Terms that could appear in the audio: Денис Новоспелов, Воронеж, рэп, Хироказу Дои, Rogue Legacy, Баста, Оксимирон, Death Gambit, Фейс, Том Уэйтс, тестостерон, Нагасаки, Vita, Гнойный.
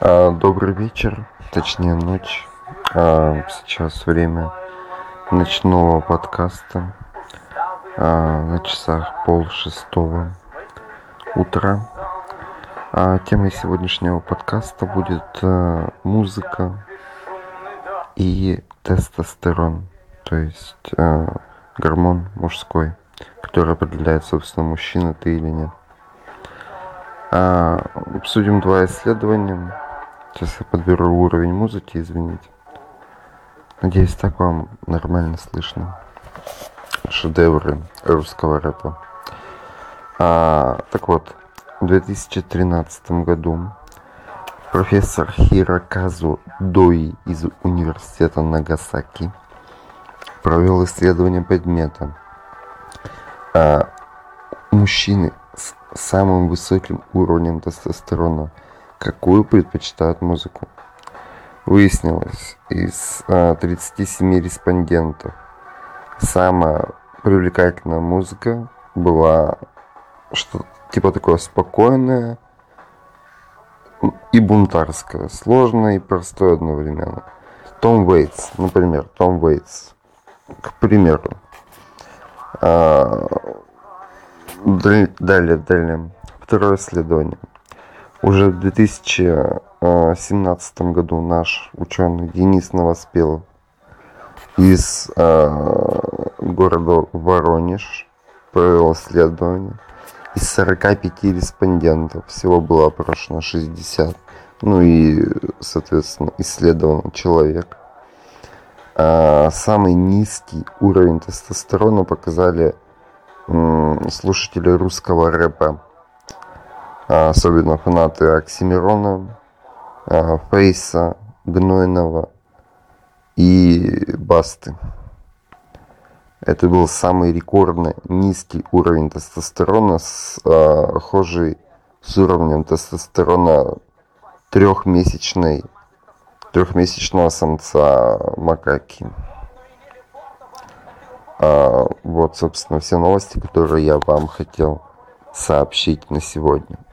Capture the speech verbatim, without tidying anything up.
Добрый вечер, точнее ночь. Сейчас время ночного подкаста. На часах пол шестого утра. Темой сегодняшнего подкаста будет музыка и тестостерон, то есть гормон мужской, который определяет, собственно, мужчина ты или нет. А, обсудим два исследования. Сейчас я подберу уровень музыки, извините. Надеюсь, так вам нормально слышно. Шедевры русского рэпа. А, так вот, в две тысячи тринадцатом году профессор Хироказу Дои из университета Нагасаки провел исследование предмета. А, мужчины с самым высоким уровнем тестостерона, какую предпочитают музыку. Выяснилось, из а, тридцати семи респондентов самая привлекательная музыка была что-то типа такое спокойное и бунтарское, сложное и простое одновременно. Том Уэйтс, например, Том Уэйтс, к примеру. А, Далее, далее. Второе исследование. Уже в две тысячи семнадцатом году наш ученый Денис Новоспелов из э, города Воронеж провел исследование. Из сорока пяти респондентов всего было опрошено шестьдесят. Ну и, соответственно, исследован человек. Э, самый низкий уровень тестостерона показали слушатели русского рэпа, особенно фанаты Оксимирона, Фейса, Гнойного и Басты. Это был самый рекордно низкий уровень тестостерона, схожий с уровнем тестостерона трехмесячной, трехмесячного самца макаки. Вот, собственно, все новости, которые я вам хотел сообщить на сегодня.